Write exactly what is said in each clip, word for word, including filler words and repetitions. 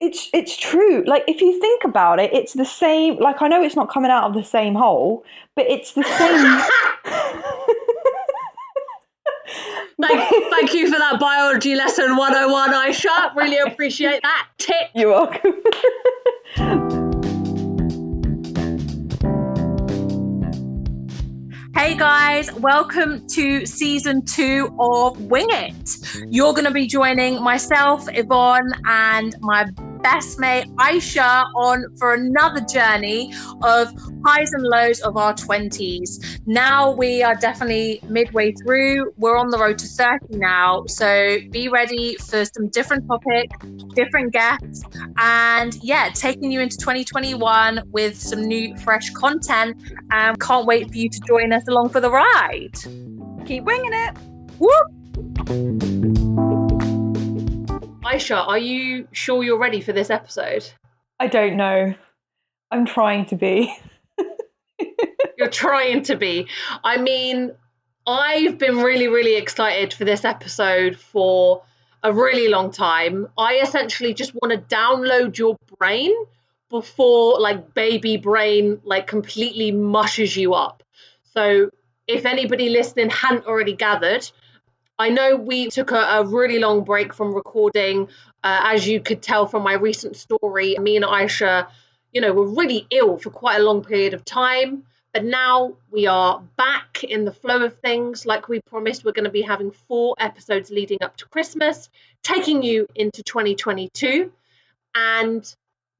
It's it's true. Like, if you think about it, it's the same. Like, I know it's not coming out of the same hole, but it's the same. thank, thank you for that biology lesson one oh one, Aisha. Really appreciate that tip. You're welcome. Hey guys, welcome to season two of Wing It. You're going to be joining myself, Yvonne, and my best mate Aisha on for another journey of highs and lows of our twenties. Now we are definitely midway through. We're on the road to thirty now, so be ready for some different topics, different guests, and yeah, taking you into twenty twenty-one with some new fresh content, and um, can't wait for you to join us along for the ride. Keep winging it. Whoop. Aisha, are you sure you're ready for this episode? I don't know. I'm trying to be. You're trying to be. I mean, I've been really, really excited for this episode for a really long time. I essentially just want to download your brain before, like, baby brain, like, completely mushes you up. So if anybody listening hadn't already gathered, I know we took a, a really long break from recording. Uh, as you could tell from my recent story, me and Aisha, you know, were really ill for quite a long period of time. But now we are back in the flow of things. Like we promised, we're going to be having four episodes leading up to Christmas, taking you into twenty twenty-two. And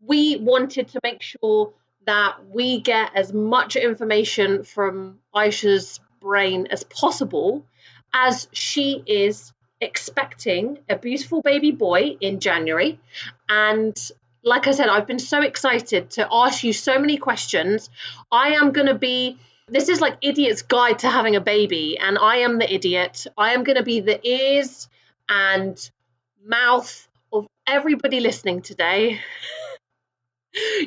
we wanted to make sure that we get as much information from Aisha's brain as possible, as she is expecting a beautiful baby boy in January. And like I said, I've been so excited to ask you so many questions. I am going to be, this is like Idiot's Guide to Having a Baby, and I am the idiot. I am going to be the ears and mouth of everybody listening today.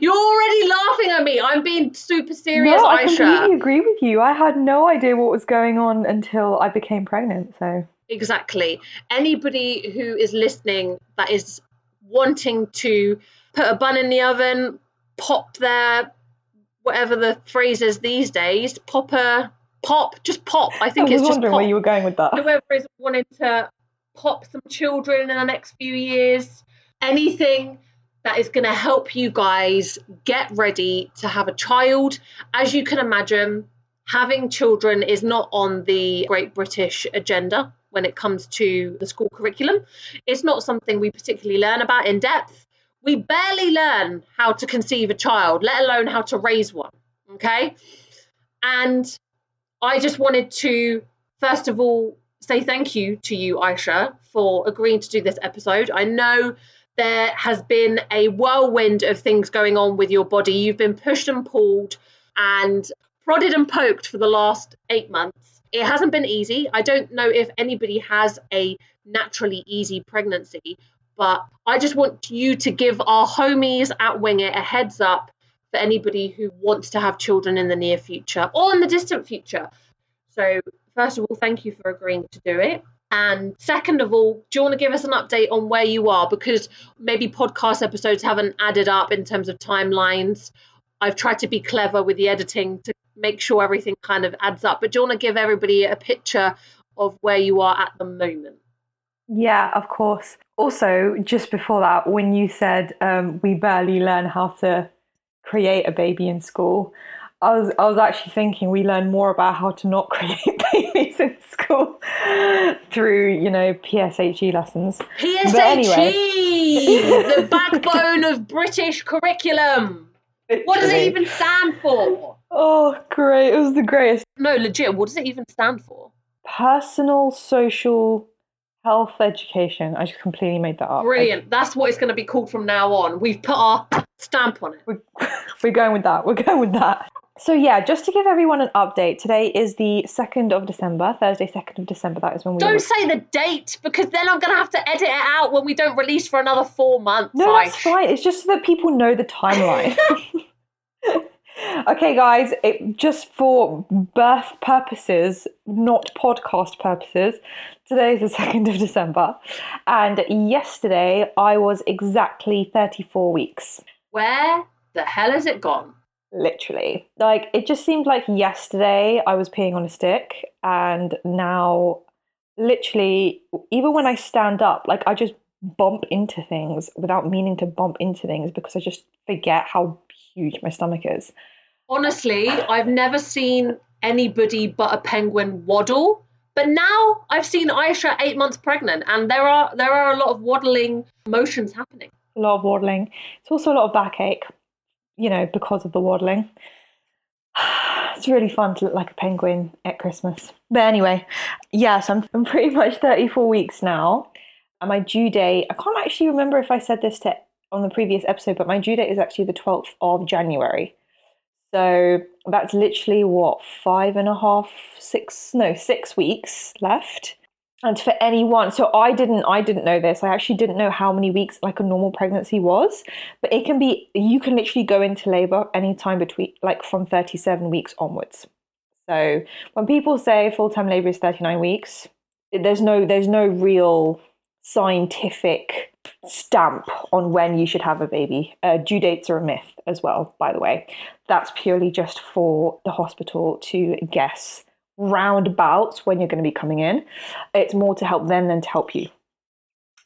You're already laughing at me. I'm being super serious, no, I Aisha. I completely agree with you. I had no idea what was going on until I became pregnant. So exactly. Anybody who is listening that is wanting to put a bun in the oven, pop their, whatever the phrase is these days, pop a, pop, just pop. I think I was it's wondering just pop. Where you were going with that. Whoever is wanting to pop some children in the next few years, anything that is going to help you guys get ready to have a child. As you can imagine, having children is not on the Great British agenda when it comes to the school curriculum. It's not something we particularly learn about in depth. We barely learn how to conceive a child, let alone how to raise one, okay? And I just wanted to, first of all, say thank you to you, Aisha, for agreeing to do this episode. I know there has been a whirlwind of things going on with your body. You've been pushed and pulled and prodded and poked for the last eight months. It hasn't been easy. I don't know if anybody has a naturally easy pregnancy, but I just want you to give our homies at Wing It a heads up for anybody who wants to have children in the near future or in the distant future. So first of all, thank you for agreeing to do it. And second of all, do you want to give us an update on where you are? Because maybe podcast episodes haven't added up in terms of timelines. I've tried to be clever with the editing to make sure everything kind of adds up. But do you want to give everybody a picture of where you are at the moment? Yeah, of course. Also, just before that, when you said um, we barely learn how to create a baby in school, I was I was actually thinking we learn more about how to not create babies in school through, you know, P S H E lessons. P S H E, anyway. The backbone of British curriculum. Literally. What does it even stand for? Oh, great. It was the greatest. No, legit. What does it even stand for? Personal, social, health, education. I just completely made that up. Brilliant. That's what it's going to be called from now on. We've put our stamp on it. We're, we're going with that. We're going with that. So yeah, just to give everyone an update, today is the second of December, Thursday, second of December. That is when we... Don't say the date, because then I'm going to have to edit it out when we don't release for another four months. No, that's fine. It's just so that people know the timeline. Okay, guys, it, just for birth purposes, not podcast purposes, today is the second of December, and yesterday I was exactly thirty-four weeks. Where the hell has it gone? Literally. Like, it just seemed like yesterday I was peeing on a stick, and now, literally, even when I stand up, like, I just bump into things without meaning to bump into things because I just forget how huge my stomach is. Honestly, I've never seen anybody but a penguin waddle, but now I've seen Aisha eight months pregnant, and there are there are a lot of waddling motions happening. A lot of waddling. It's also a lot of backache, you know, because of the waddling. It's really fun to look like a penguin at Christmas. But anyway, yes, I'm I'm pretty much thirty-four weeks now. And my due date, I can't actually remember if I said this to on the previous episode, but my due date is actually the twelfth of January. So that's literally, what, five and a half, six, no, six weeks left. And for anyone, so I didn't, I didn't know this. I actually didn't know how many weeks like a normal pregnancy was, but it can be, you can literally go into labor anytime between, like from thirty-seven weeks onwards. So when people say full-time labor is thirty-nine weeks, there's no, there's no real scientific stamp on when you should have a baby. Uh, due dates are a myth as well, by the way. That's purely just for the hospital to guess roundabouts when you're going to be coming in. It's more to help them than to help you.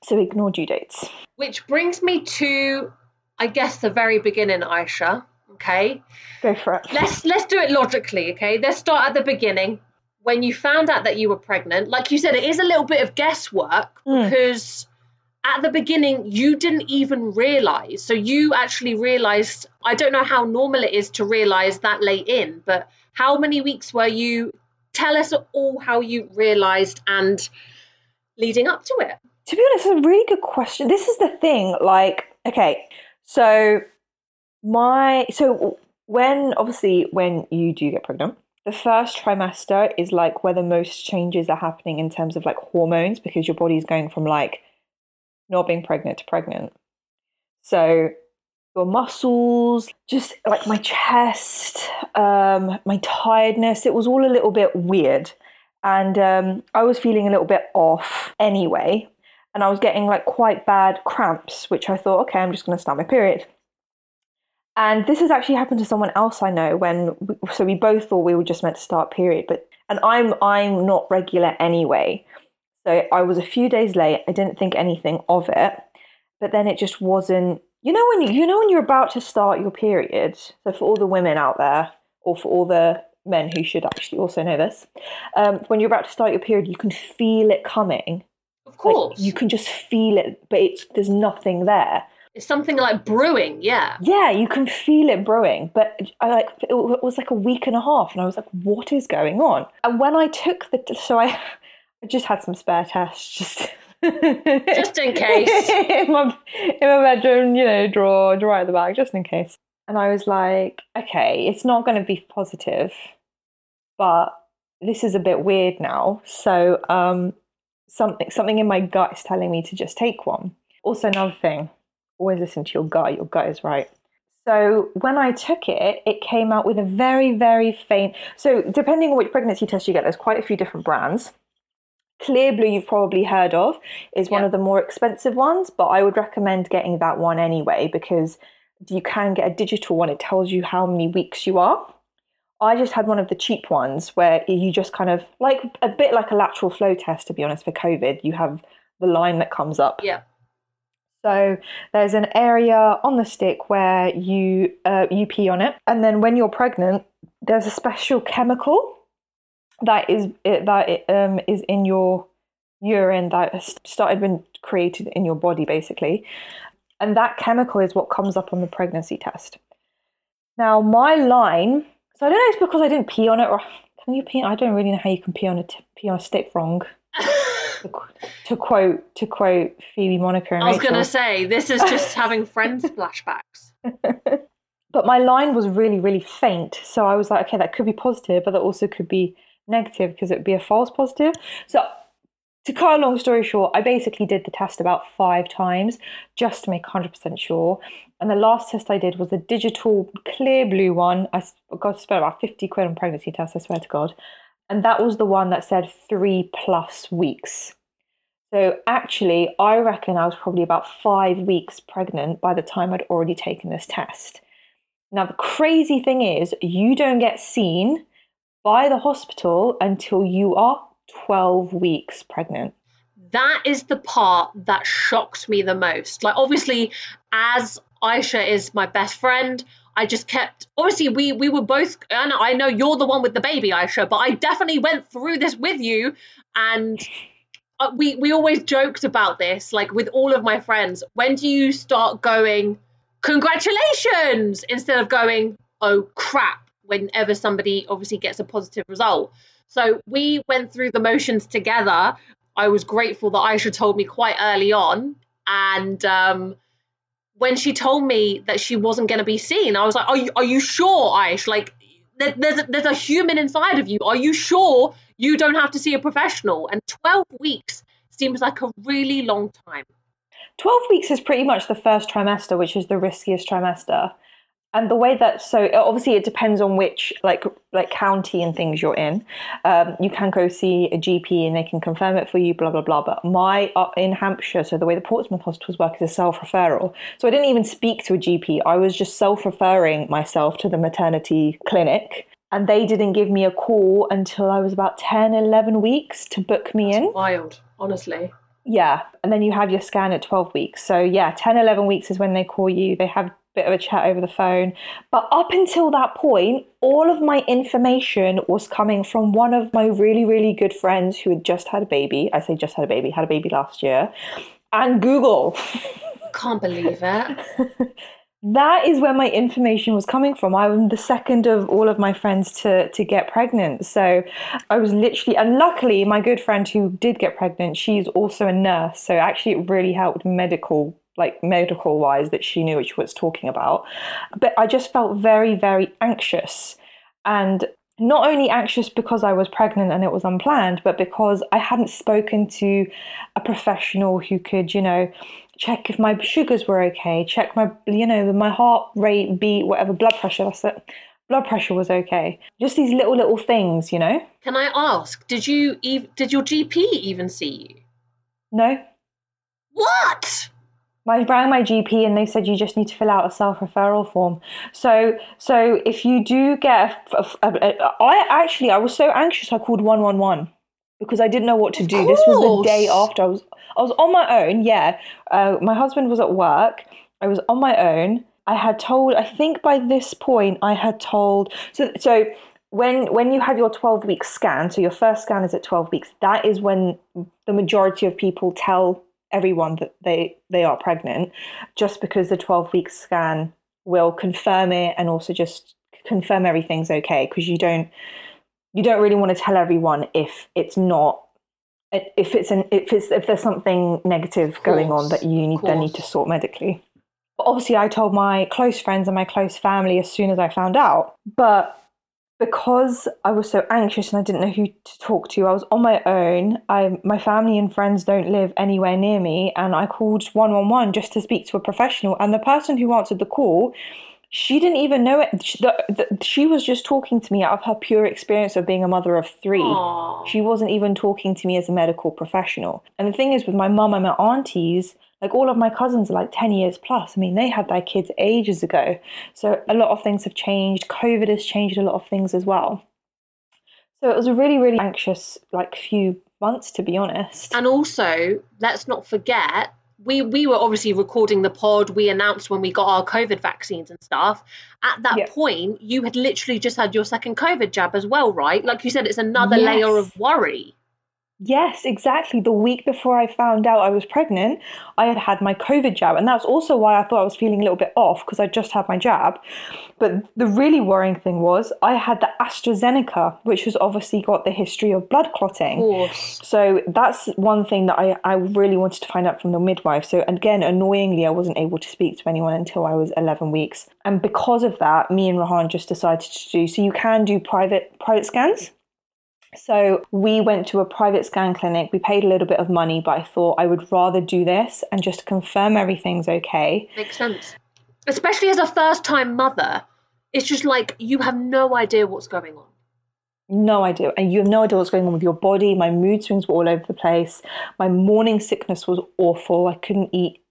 So ignore due dates. Which brings me to, I guess, the very beginning, Aisha. Okay? Go for it. Let's, let's do it logically, okay? Let's start at the beginning. When you found out that you were pregnant, like you said, it is a little bit of guesswork mm. because at the beginning, you didn't even realise. So you actually realised, I don't know how normal it is to realise that late in, but how many weeks were you? Tell us all how you realised and leading up to it. To be honest, it's a really good question. This is the thing, like, okay, so my, so when, obviously, when you do get pregnant, the first trimester is like where the most changes are happening in terms of like hormones, because your body's going from like not being pregnant to pregnant. So your muscles, just like my chest, um, my tiredness, it was all a little bit weird. And um, I was feeling a little bit off anyway. And I was getting like quite bad cramps, which I thought, okay, I'm just going to start my period. And this has actually happened to someone else I know when, we, so we both thought we were just meant to start period, but, and I'm, I'm not regular anyway. So I was a few days late. I didn't think anything of it, but then it just wasn't, you know, when, you know, when you're about to start your period. So for all the women out there, or for all the men who should actually also know this, um, when you're about to start your period, you can feel it coming. Of course. Like, you can just feel it, but it's, there's nothing there. It's something like brewing, yeah. Yeah, you can feel it brewing. But I like it was like a week and a half, and I was like, "What is going on?" And when I took the, so I, I just had some spare tests, just just in case, in my in my bedroom, you know, drawer, drawer at the back, just in case. And I was like, "Okay, it's not going to be positive, but this is a bit weird now." So um, something something in my gut is telling me to just take one. Also, another thing. Always listen to your gut. Your gut is right. So when I took it, it came out with a very, very faint. So depending on which pregnancy test you get, there's quite a few different brands. Clearblue, you've probably heard of, is one yeah. of the more expensive ones, but I would recommend getting that one anyway because you can get a digital one. It tells you how many weeks you are. I just had one of the cheap ones where you just kind of, like a bit like a lateral flow test, to be honest, for COVID. You have the line that comes up. Yeah. So there's an area on the stick where you uh, you pee on it. And then when you're pregnant, there's a special chemical that is that it, um, is in your urine that has started been created in your body, basically. And that chemical is what comes up on the pregnancy test. Now, my line, so I don't know if it's because I didn't pee on it or can you pee? I don't really know how you can pee on a, t- pee on a stick wrong. To, to quote, to quote Phoebe, Monica, and I was going to say, this is just having Friends flashbacks. But my line was really, really faint. So I was like, okay, that could be positive, but that also could be negative because it would be a false positive. So to cut a long story short, I basically did the test about five times just to make one hundred percent sure. And the last test I did was a digital Clearblue one. I got to spend about fifty quid on pregnancy tests, I swear to God. And that was the one that said three plus weeks. So actually, I reckon I was probably about five weeks pregnant by the time I'd already taken this test. Now, the crazy thing is, you don't get seen by the hospital until you are twelve weeks pregnant. That is the part that shocked me the most. Like, obviously, as Aisha is my best friend, I just kept, obviously we we were both, and I know you're the one with the baby, Aisha, but I definitely went through this with you. And we we always joked about this, like with all of my friends, when do you start going, congratulations, instead of going, oh crap, whenever somebody obviously gets a positive result. So we went through the motions together. I was grateful that Aisha told me quite early on. And um, when she told me that she wasn't going to be seen, I was like, are you, are you sure, Aish? Like, there, there's, a, there's a human inside of you. Are you sure you don't have to see a professional? And twelve weeks seems like a really long time. twelve weeks is pretty much the first trimester, which is the riskiest trimester. And the way that, so obviously it depends on which like like county and things you're in. Um, you can go see a G P and they can confirm it for you, blah, blah, blah. But my, uh, in Hampshire, so the way the Portsmouth Hospitals work is a self-referral. So I didn't even speak to a G P. I was just self-referring myself to the maternity clinic. And they didn't give me a call until I was about ten, eleven weeks to book me in. That's wild, honestly. Yeah. And then you have your scan at twelve weeks. So yeah, ten, eleven weeks is when they call you. They have bit of a chat over the phone, but up until that point all of my information was coming from one of my really really good friends who had just had a baby. I say just had a baby had a baby last year, and Google. Can't believe it. That is where my information was coming from. I was the second of all of my friends to to get pregnant. So I was literally, and luckily my good friend who did get pregnant, she's also a nurse, so actually it really helped medical like medical wise that she knew what she was talking about. But I just felt very, very anxious. And not only anxious because I was pregnant and it was unplanned, but because I hadn't spoken to a professional who could, you know, check if my sugars were okay, check my, you know, my heart rate, beat, whatever, blood pressure, that's it. Blood pressure was okay. Just these little, little things, you know. Can I ask, did you, did your G P even see you? No. What? I rang my G P and they said you just need to fill out a self-referral form. So so if you do get a, a, a, a, I actually, I was so anxious I called one one one because I didn't know what to do. Of course. This was the day after. I was I was on my own, yeah. Uh, my husband was at work. I was on my own. I had told, I think by this point I had told, so so when when you have your twelve-week scan, so your first scan is at twelve weeks, that is when the majority of people tell everyone that they they are pregnant, just because the twelve week scan will confirm it and also just confirm everything's okay, because you don't you don't really want to tell everyone if it's not if it's an if it's if there's something negative going on that you need they need to sort medically. But obviously I told my close friends and my close family as soon as I found out, but because I was so anxious and I didn't know who to talk to, I was on my own. I, my family and friends don't live anywhere near me, and I called one one one just to speak to a professional. And the person who answered the call, she didn't even know it. She, the, the, she was just talking to me out of her pure experience of being a mother of three. Aww. She wasn't even talking to me as a medical professional. And the thing is, with my mum and my aunties, like all of my cousins are like ten years plus. I mean, they had their kids ages ago. So a lot of things have changed. COVID has changed a lot of things as well. So it was a really, really anxious like few months, to be honest. And also, let's not forget, we, we were obviously recording the pod. We announced when we got our COVID vaccines and stuff. At that yep. point, you had literally just had your second COVID jab as well, right? Like you said, it's another yes. layer of worry. Yes, exactly. The week before I found out I was pregnant, I had had my COVID jab. And that's also why I thought I was feeling a little bit off, because I just had my jab. But the really worrying thing was I had the AstraZeneca, which has obviously got the history of blood clotting. Ooh. So that's one thing that I, I really wanted to find out from the midwife. So again, annoyingly, I wasn't able to speak to anyone until I was eleven weeks. And because of that, me and Rohan just decided to do, so you can do private private scans. So we went to a private scan clinic. We paid a little bit of money, but I thought I would rather do this and just confirm everything's okay. Makes sense. Especially as a first-time mother, it's just like you have no idea what's going on. No idea. And you have no idea what's going on with your body. My mood swings were all over the place. My morning sickness was awful. I couldn't eat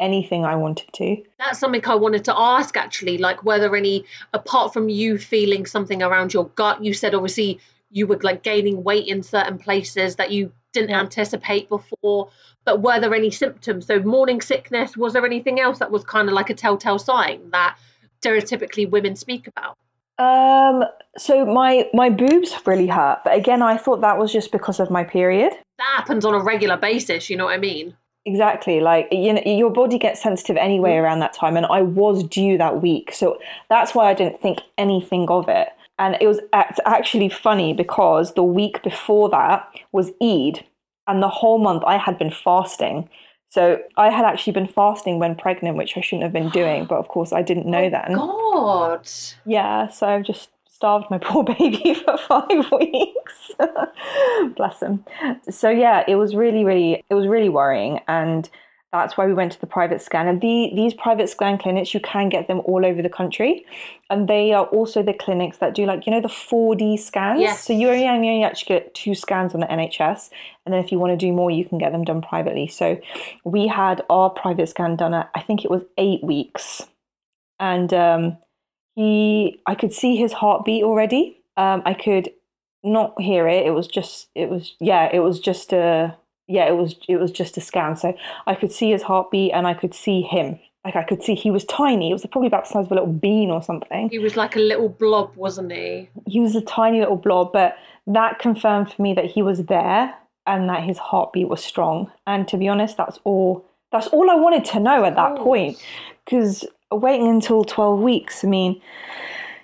anything I wanted to. That's something I wanted to ask, actually, like whether any, apart from you feeling something around your gut, you said obviously you were like gaining weight in certain places that you didn't anticipate before, but were there any symptoms? So morning sickness, was there anything else that was kind of like a telltale sign that stereotypically women speak about? Um, so my, my boobs really hurt. But again, I thought that was just because of my period. That happens on a regular basis, you know what I mean? Exactly. Like, you know, your body gets sensitive anyway around that time. And I was due that week. So that's why I didn't think anything of it. And it was actually funny because the week before that was Eid. And the whole month I had been fasting. So I had actually been fasting when pregnant, which I shouldn't have been doing. But of course, I didn't know oh then. God. Yeah. So I've just starved my poor baby for five weeks. Bless him. So yeah, it was really, really, it was really worrying. And that's why we went to the private scan. And the, these private scan clinics, you can get them all over the country. And they are also the clinics that do, like, you know, the four D scans. Yes. So you only, you only actually get two scans on the N H S. And then if you want to do more, you can get them done privately. So we had our private scan done at, I think it was eight weeks. And um, he, I could see his heartbeat already. Um, I could not hear it. It was just, it was, yeah, it was just a, yeah, it was, it was just a scan. So I could see his heartbeat and I could see him. Like I could see he was tiny. It was probably about the size of a little bean or something. He was like a little blob, wasn't he? He was a tiny little blob, but that confirmed for me that he was there and that his heartbeat was strong. And to be honest, that's all that's all I wanted to know at that point, because waiting until twelve weeks, I mean,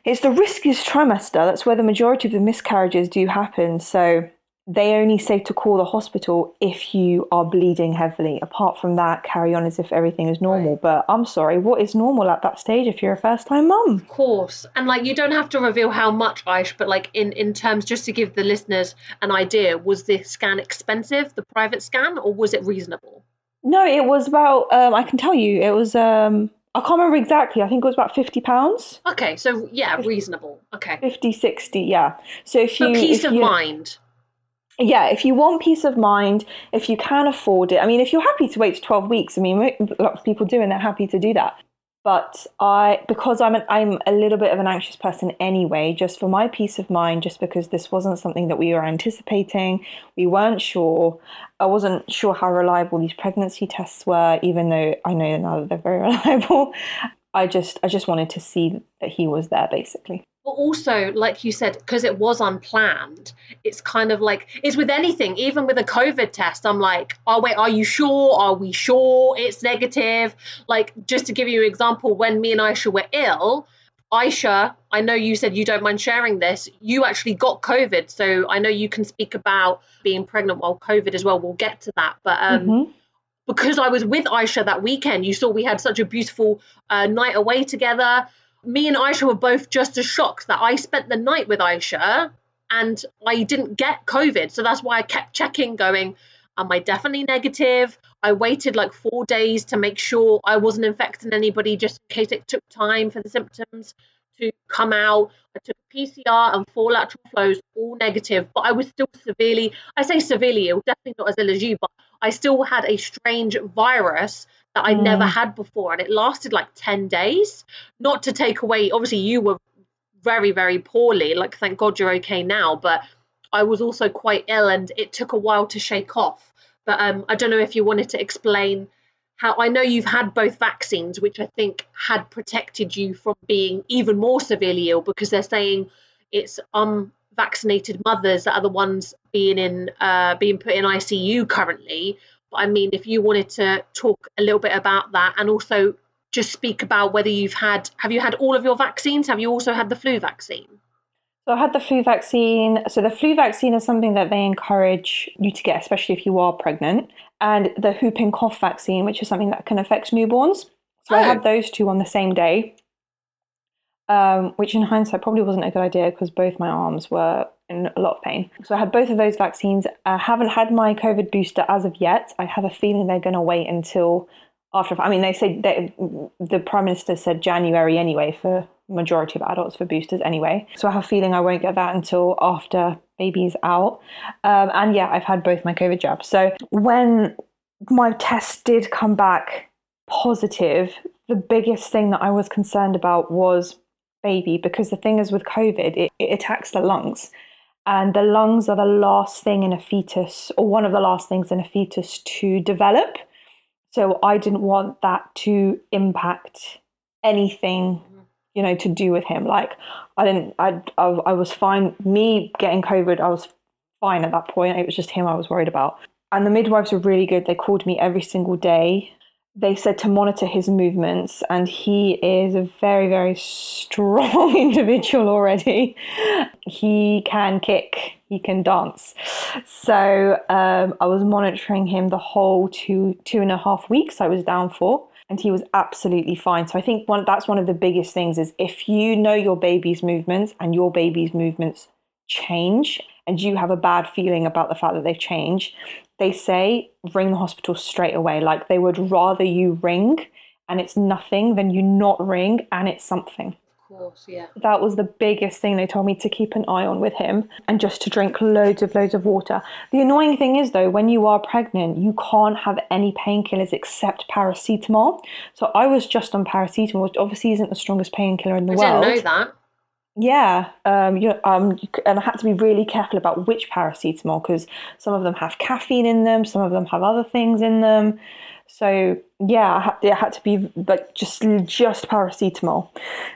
it's the riskiest trimester. That's where the majority of the miscarriages do happen. So they only say to call the hospital if you are bleeding heavily. Apart from that, carry on as if everything is normal. Right. But I'm sorry, what is normal at that stage if you're a first-time mum? Of course. And, like, you don't have to reveal how much, Aish, but, like, in, in terms, just to give the listeners an idea, was the scan expensive, the private scan, or was it reasonable? No, it was about, um, I can tell you, it was... Um, I can't remember exactly. I think it was about fifty pounds. Okay, so, yeah, reasonable. Okay. fifty, sixty, yeah. So if you... But peace of mind. Yeah, if you want peace of mind, if you can afford it. I mean, if you're happy to wait to twelve weeks, I mean, lots of people do and they're happy to do that. But I, because I'm an, I'm a little bit of an anxious person anyway, just for my peace of mind, just because this wasn't something that we were anticipating, we weren't sure. I wasn't sure how reliable these pregnancy tests were, even though I know now that they're very reliable. I just, I just wanted to see that he was there, basically. But also, like you said, because it was unplanned, it's kind of like, it's with anything, even with a COVID test, I'm like, oh, wait, are you sure? Are we sure it's negative? Like, just to give you an example, when me and Aisha were ill, Aisha, I know you said you don't mind sharing this, you actually got COVID. So I know you can speak about being pregnant while COVID as well. We'll get to that. But um, mm-hmm. because I was with Aisha that weekend, you saw we had such a beautiful uh, night away together. Me and Aisha were both just as shocked that I spent the night with Aisha and I didn't get COVID. So that's why I kept checking, going, am I definitely negative? I waited like four days to make sure I wasn't infecting anybody, just in case it took time for the symptoms to come out. I took P C R and four lateral flows, all negative, but I was still severely, I say severely, it was definitely not as ill as you, but I still had a strange virus that I mm. never had before. And it lasted like ten days, not to take away. Obviously, you were very, very poorly. Like, thank God you're okay now. But I was also quite ill and it took a while to shake off. But um, I don't know if you wanted to explain how, I know you've had both vaccines, which I think had protected you from being even more severely ill, because they're saying it's unvaccinated mothers that are the ones being in uh, being put in I C U currently. But I mean, if you wanted to talk a little bit about that, and also just speak about whether you've had, have you had all of your vaccines? Have you also had the flu vaccine? So I had the flu vaccine. So the flu vaccine is something that they encourage you to get, especially if you are pregnant, and the whooping cough vaccine, which is something that can affect newborns. So oh. I had those two on the same day. um, which in hindsight probably wasn't a good idea because both my arms were in a lot of pain. So I had both of those vaccines. I haven't had my COVID booster as of yet. I have a feeling they're going to wait until after. I mean, they said they, the Prime Minister said January anyway for majority of adults for boosters anyway. So I have a feeling I won't get that until after baby's out. Um, and yeah, I've had both my COVID jabs. So when my test did come back positive, the biggest thing that I was concerned about was baby, because the thing is with COVID, it, it attacks the lungs. And the lungs are the last thing in a fetus, or one of the last things in a fetus to develop. So I didn't want that to impact anything, you know, to do with him. Like I didn't, I, I, I was fine. Me getting COVID, I was fine at that point. It was just him I was worried about. And the midwives were really good. They called me every single day. They said to monitor his movements, and he is a very, very strong individual already. He can kick, he can dance. So um, I was monitoring him the whole two, two and a half weeks I was down for, and he was absolutely fine. So I think one, that's one of the biggest things is if you know your baby's movements and your baby's movements change and you have a bad feeling about the fact that they've changed, they say ring the hospital straight away. Like they would rather you ring and it's nothing than you not ring and it's something. Of course, yeah. That was the biggest thing they told me to keep an eye on with him, and just to drink loads of loads of water. The annoying thing is though, when you are pregnant, you can't have any painkillers except paracetamol. So I was just on paracetamol, which obviously isn't the strongest painkiller in the world. I didn't know that. Yeah, um, you know, um, and I had to be really careful about which paracetamol, because some of them have caffeine in them, some of them have other things in them. So yeah, I had, I had to be like just just paracetamol,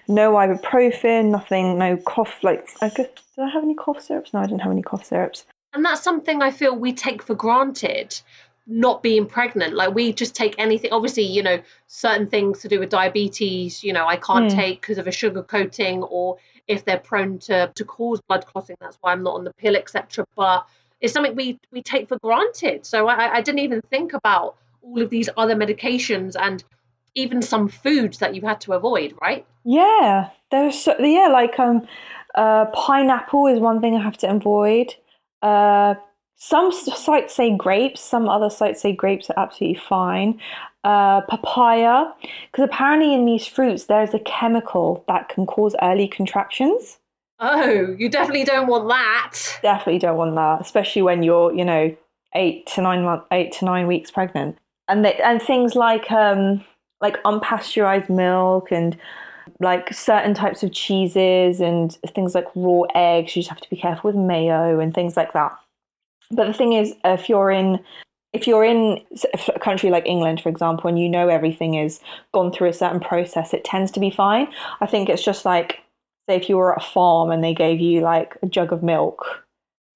no ibuprofen, nothing, no cough. Like, I guess, did I have any cough syrups? No, I didn't have any cough syrups. And that's something I feel we take for granted. Not being pregnant, like we just take anything, obviously, you know, certain things to do with diabetes, you know, I can't mm. take because of a sugar coating, or if they're prone to to cause blood clotting, that's why I'm not on the pill, etc. But it's something we we take for granted. So I, I didn't even think about all of these other medications and even some foods that you had to avoid, right? Yeah, there's so, yeah, like um uh pineapple is one thing I have to avoid. uh Some sites say grapes, some other sites say grapes are absolutely fine. Uh, papaya, because apparently in these fruits there's a chemical that can cause early contractions. Oh, you definitely don't want that. Definitely don't want that, especially when you're, you know, eight to nine months, eight to nine weeks pregnant. And they, and things like um, like unpasteurized milk and like certain types of cheeses and things like raw eggs. You just have to be careful with mayo and things like that. But the thing is, if you're in if you're in a country like England, for example, and you know everything is gone through a certain process, it tends to be fine. I think it's just like, say, if you were at a farm and they gave you like a jug of milk,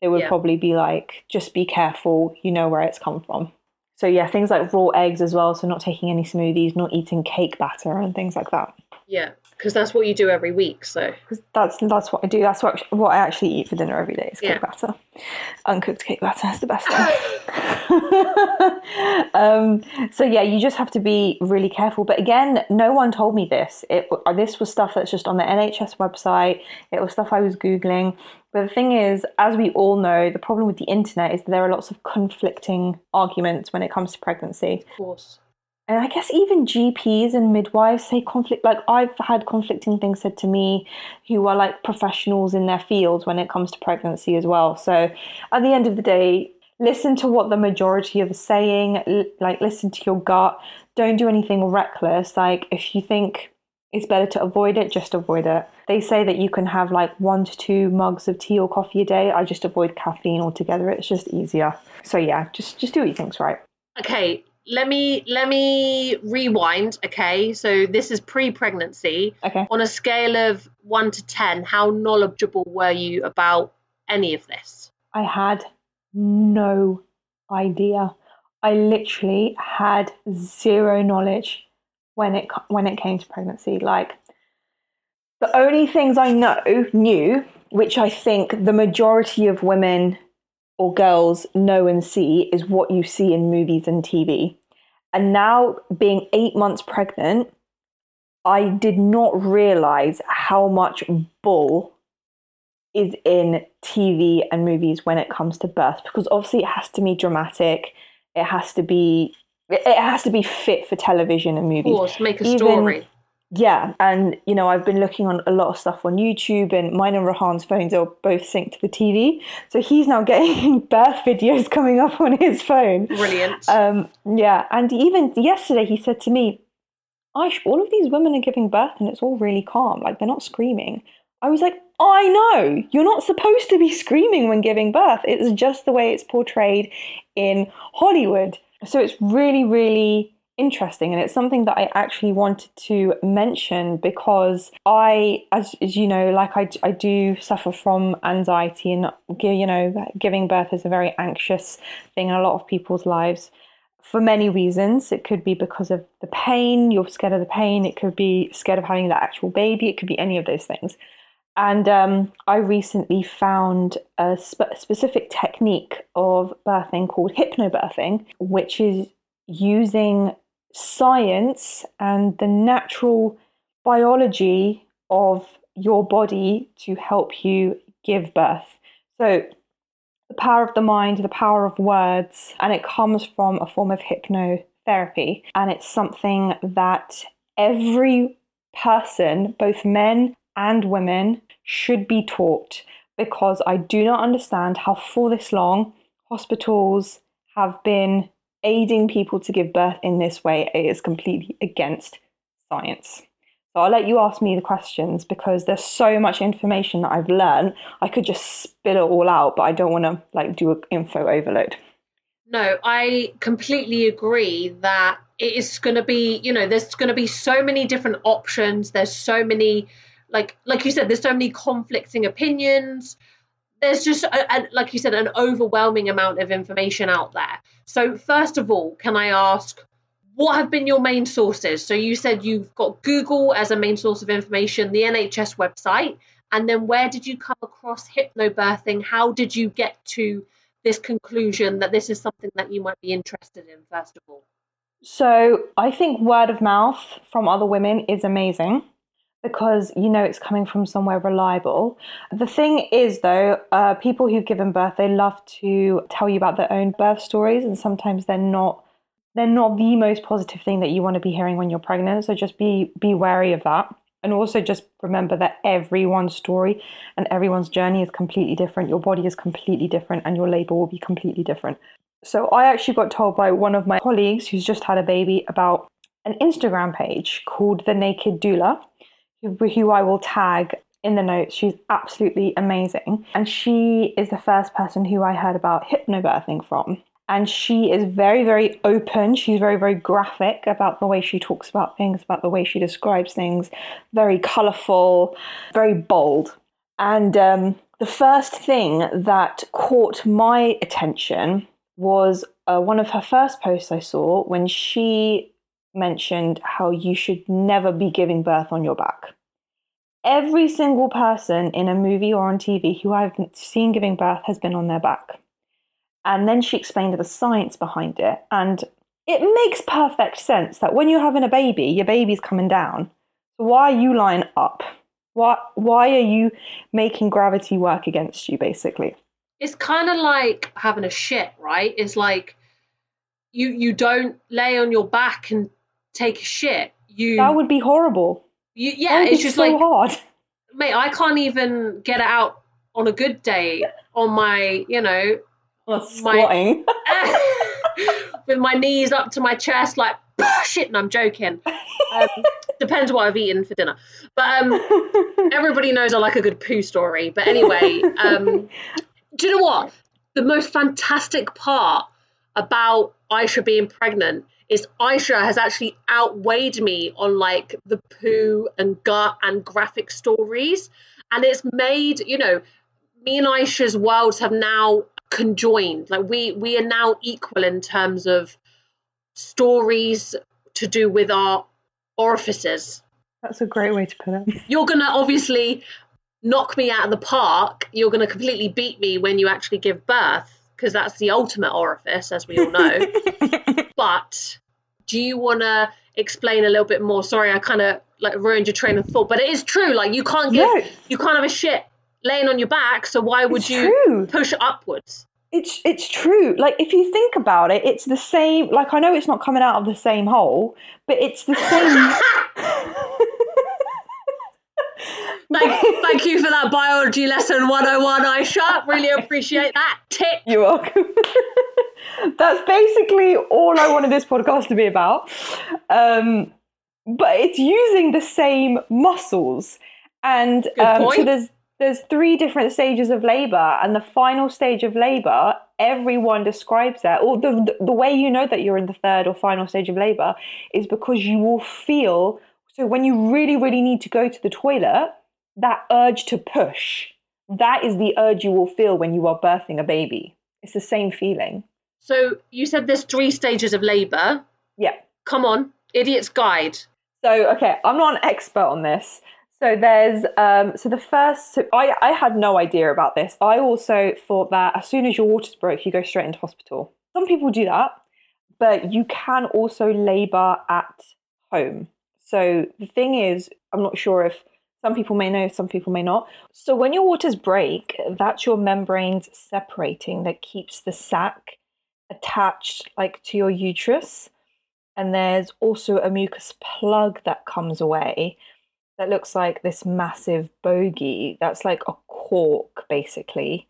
it would yeah. probably be like, just be careful, you know where it's come from. So yeah, things like raw eggs as well. So not taking any smoothies, not eating cake batter and things like that. Yeah, because that's what you do every week. So that's that's what I do. That's what what I actually eat for dinner every day is cake yeah. batter. Uncooked cake batter is the best thing. um, so yeah, you just have to be really careful. But again, no one told me this. It this was stuff that's just on the N H S website. It was stuff I was Googling. But the thing is, as we all know, the problem with the internet is there are lots of conflicting arguments when it comes to pregnancy. Of course. And I guess even G Ps and midwives say conflict, like I've had conflicting things said to me who are like professionals in their fields when it comes to pregnancy as well. So at the end of the day, listen to what the majority of are saying, like listen to your gut, don't do anything reckless. Like if you think it's better to avoid it, just avoid it. They say that you can have like one to two mugs of tea or coffee a day. I just avoid caffeine altogether. It's just easier. So yeah, just, just do what you think's right. Okay. Let me let me rewind, okay? So this is pre-pregnancy. Okay. On a scale of one to ten, how knowledgeable were you about any of this? I had no idea. I literally had zero knowledge when it when it came to pregnancy. Like the only things I know knew, which I think the majority of women or girls know and see, is what you see in movies and T V. And now being eight months pregnant, I did not realize how much bull is in T V and movies when it comes to birth, because obviously it has to be dramatic. It has to be, it has to be fit for television and movies. Of course, make a Even, story. Yeah. And, you know, I've been looking on a lot of stuff on YouTube, and mine and Rohan's phones are both synced to the T V. So he's now getting birth videos coming up on his phone. Brilliant. Um, yeah. And even yesterday he said to me, Aish, all of these women are giving birth and it's all really calm. Like, they're not screaming. I was like, I know, you're not supposed to be screaming when giving birth. It's just the way it's portrayed in Hollywood. So it's really, really interesting. And it's something that I actually wanted to mention because I, as, as you know, like I, I do suffer from anxiety, and, you know, giving birth is a very anxious thing in a lot of people's lives. For many reasons. It could be because of the pain, you're scared of the pain, it could be scared of having that actual baby, it could be any of those things. And um, I recently found a sp- specific technique of birthing called hypnobirthing, which is using science and the natural biology of your body to help you give birth. So the power of the mind, the power of words, and it comes from a form of hypnotherapy. And it's something that every person, both men and women, should be taught, because I do not understand how for this long hospitals have been aiding people to give birth in this way. It is completely against science. So I'll let you ask me the questions, because there's so much information that I've learned. I could just spill it all out, but I don't want to like do an info overload. No, I completely agree that it is going to be, you know, there's going to be so many different options. There's so many, like, like you said, there's so many conflicting opinions. There's just, a, a, like you said, an overwhelming amount of information out there. So first of all, can I ask, what have been your main sources? So you said you've got Google as a main source of information, the N H S website, and then where did you come across hypnobirthing? How did you get to this conclusion that this is something that you might be interested in, first of all? So I think word of mouth from other women is amazing, because you know it's coming from somewhere reliable. The thing is, though, uh, people who've given birth, they love to tell you about their own birth stories, and sometimes they're not They're not the most positive thing that you want to be hearing when you're pregnant. So just be be wary of that. And also just remember that everyone's story and everyone's journey is completely different. Your body is completely different, and your labor will be completely different. So I actually got told by one of my colleagues who's just had a baby about an Instagram page called The Naked Doula, who, who I will tag in the notes. She's absolutely amazing. And she is the first person who I heard about hypnobirthing from. And she is very, very open. She's very, very graphic about the way she talks about things, about the way she describes things. Very colourful, very bold. And um, the first thing that caught my attention was uh, one of her first posts I saw, when she mentioned how you should never be giving birth on your back. Every single person in a movie or on T V who I've seen giving birth has been on their back. And then she explained the science behind it. And it makes perfect sense that when you're having a baby, your baby's coming down. Why are you lying up? Why, why are you making gravity work against you, basically? It's kind of like having a shit, right? It's like you you don't lay on your back and take a shit. You That would be horrible. You, yeah, it's just so like, hard. Mate, I can't even get it out on a good day on my, you know... Well, squatting. My, with my knees up to my chest, like, shit, and I'm joking. Um, depends what I've eaten for dinner. But um, everybody knows I like a good poo story. But anyway, um, do you know what? The most fantastic part about Aisha being pregnant is Aisha has actually outweighed me on, like, the poo and gut and graphic stories. And it's made, you know, me and Aisha's worlds have now conjoined. Like we we are now equal in terms of stories to do with our orifices. That's a great way to put it. You're gonna obviously knock me out of the park. You're gonna completely beat me when you actually give birth, because that's the ultimate orifice, as we all know. But do you want to explain a little bit more. Sorry, I kind of like ruined your train of thought, but it is true. Like you can't get, no. you can't have a shit laying on your back. So why would it's you true. push upwards? It's it's true. Like if you think about it, it's the same. Like I know it's not coming out of the same hole, but it's the same. Thank, thank you for that biology lesson one oh one, Aisha. Really appreciate that tip. You're welcome. That's basically all I wanted this podcast to be about. Um, but it's using the same muscles. And um, so there's, there's three different stages of labour. And the final stage of labour, everyone describes that. Or the, the way you know that you're in the third or final stage of labour is because you will feel... So when you really, really need to go to the toilet, that urge to push, that is the urge you will feel when you are birthing a baby. It's the same feeling. So you said there's three stages of labour. Yeah. Come on, idiot's guide. So, okay, I'm not an expert on this. So there's, um, so the first, so I, I had no idea about this. I also thought that as soon as your water's broke, you go straight into hospital. Some people do that, but you can also labour at home. So the thing is, I'm not sure if some people may know, some people may not. So when your waters break, that's your membranes separating that keeps the sac attached like to your uterus. And there's also a mucus plug that comes away that looks like this massive bogey. That's like a cork basically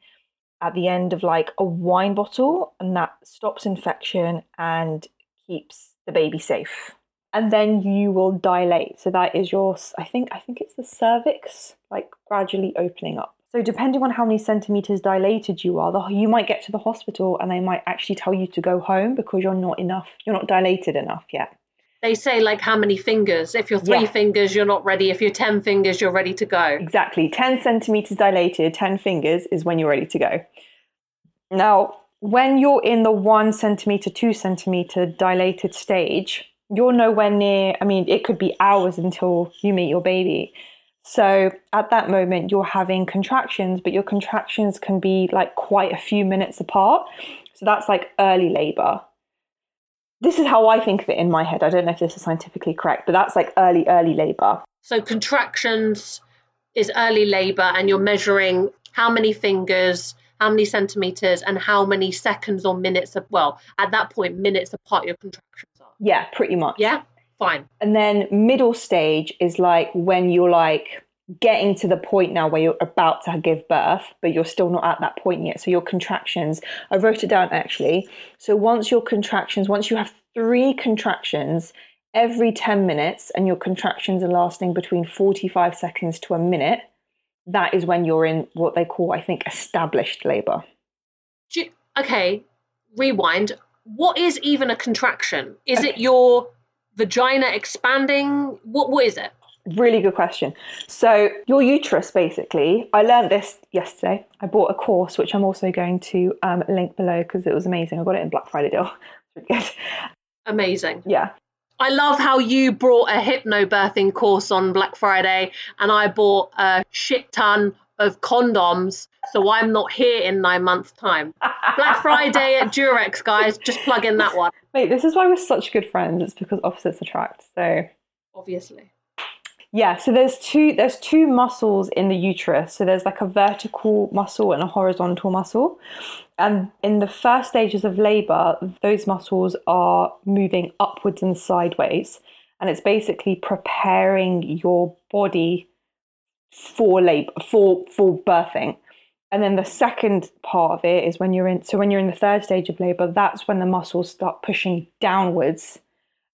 at the end of like a wine bottle, and that stops infection and keeps the baby safe. And then you will dilate. So that is your, I think I think it's the cervix, like gradually opening up. So depending on how many centimetres dilated you are, the, you might get to the hospital and they might actually tell you to go home because you're not enough, you're not dilated enough yet. They say like how many fingers. If you're three yeah. fingers, you're not ready. If you're ten fingers, you're ready to go. Exactly. ten centimetres dilated, ten fingers is when you're ready to go. Now, when you're in the one centimetre, two centimetre dilated stage, you're nowhere near, I mean, it could be hours until you meet your baby. So at that moment, you're having contractions, but your contractions can be like quite a few minutes apart. So that's like early labour. This is how I think of it in my head. I don't know if this is scientifically correct, but that's like early, early labour. So contractions is early labour, and you're measuring how many fingers, how many centimetres, and how many seconds or minutes, of, well, at that point, minutes apart your contractions. Yeah, pretty much. Yeah, fine. And then middle stage is like when you're like getting to the point now where you're about to give birth, but you're still not at that point yet. So your contractions, I wrote it down actually. So once your contractions, once you have three contractions every ten minutes and your contractions are lasting between forty-five seconds to a minute, that is when you're in what they call, I think, established labour. Do you, okay, rewind. What is even a contraction? Is okay. it your vagina expanding? What What is it? Really good question. So your uterus, basically, I learned this yesterday. I bought a course, which I'm also going to um, link below because it was amazing. I got it in Black Friday deal. Amazing. Yeah. I love how you brought a hypnobirthing course on Black Friday and I bought a shit ton of condoms, so I'm not here in nine months' time. Black Friday at Durex, guys. Just plug in that one. Wait, this is why we're such good friends. It's because opposites attract. So obviously, yeah. So there's two. There's two muscles in the uterus. So there's like a vertical muscle and a horizontal muscle. And in the first stages of labour, those muscles are moving upwards and sideways, and it's basically preparing your body for labor, for for birthing. And then the second part of it is when you're in, so when you're in the third stage of labor, that's when the muscles start pushing downwards.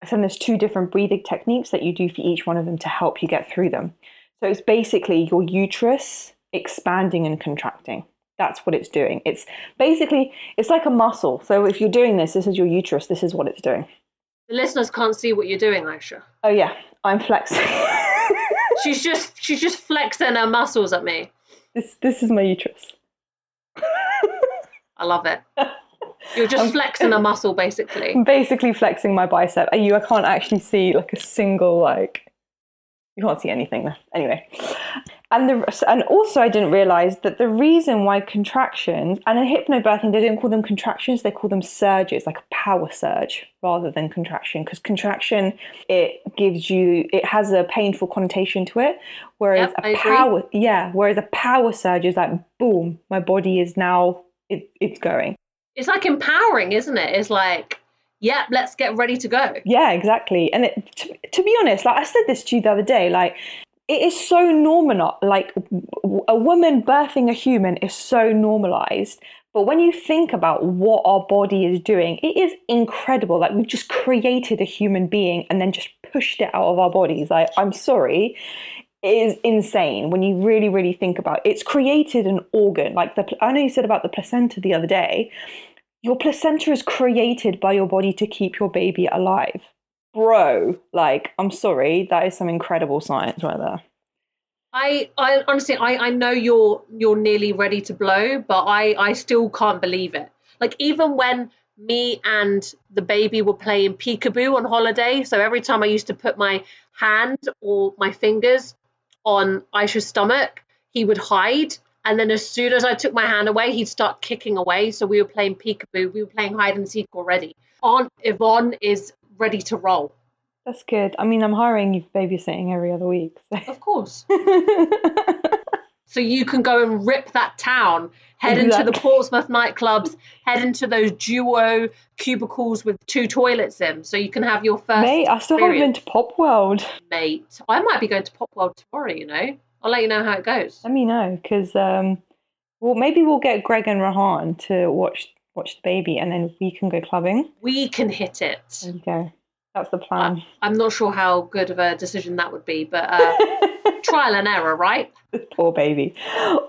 And so there's two different breathing techniques that you do for each one of them to help you get through them. So it's basically your uterus expanding and contracting. That's what it's doing. It's basically, it's like a muscle. So if you're doing this, this is your uterus. This is what it's doing. The listeners can't see what you're doing, Aisha. Oh yeah, I'm flexing. She's just she's just flexing her muscles at me. This this is my uterus. I love it. You're just I'm, flexing a muscle, basically. I'm basically flexing my bicep. You, I can't actually see like a single like. You can't see anything there. Anyway, And the, and also I didn't realise that the reason why contractions, and in hypnobirthing they don't call them contractions, they call them surges, like a power surge rather than contraction, because contraction, it gives you, it has a painful connotation to it, whereas yep, a power, yeah, whereas a power surge is like, boom, my body is now, it, it's going. It's like empowering, isn't it? It's like, yeah, let's get ready to go. Yeah, exactly. And it, to, to be honest, like I said this to you the other day, like, it is so normal, like a woman birthing a human is so normalized. But when you think about what our body is doing, it is incredible. Like, we've just created a human being and then just pushed it out of our bodies. Like, I'm sorry, it is insane when you really, really think about it. It's created an organ. Like, the, I know you said about the placenta the other day. Your placenta is created by your body to keep your baby alive. Bro, like, I'm sorry, that is some incredible science right there. I, I honestly, I, I know you're you're nearly ready to blow, but I, I still can't believe it. Like, even when me and the baby were playing peekaboo on holiday, so every time I used to put my hand or my fingers on Aisha's stomach, he would hide. And then as soon as I took my hand away, he'd start kicking away. So we were playing peekaboo. We were playing hide and seek already. Aunt Yvonne is ready to roll. That's good. I mean, I'm hiring you for babysitting every other week. So. Of course. So you can go and rip that town, head exactly. into the Portsmouth nightclubs, head into those duo cubicles with two toilets in, so you can have your first Mate, experience. I still haven't been to Pop World. Mate, I might be going to Pop World tomorrow, you know. I'll let you know how it goes. Let me know, because um, well, maybe we'll get Greg and Rohan to watch watch the baby, and then we can go clubbing. We can hit it. There you go. That's the plan. Uh, I'm not sure how good of a decision that would be, but uh, trial and error, right? Poor baby.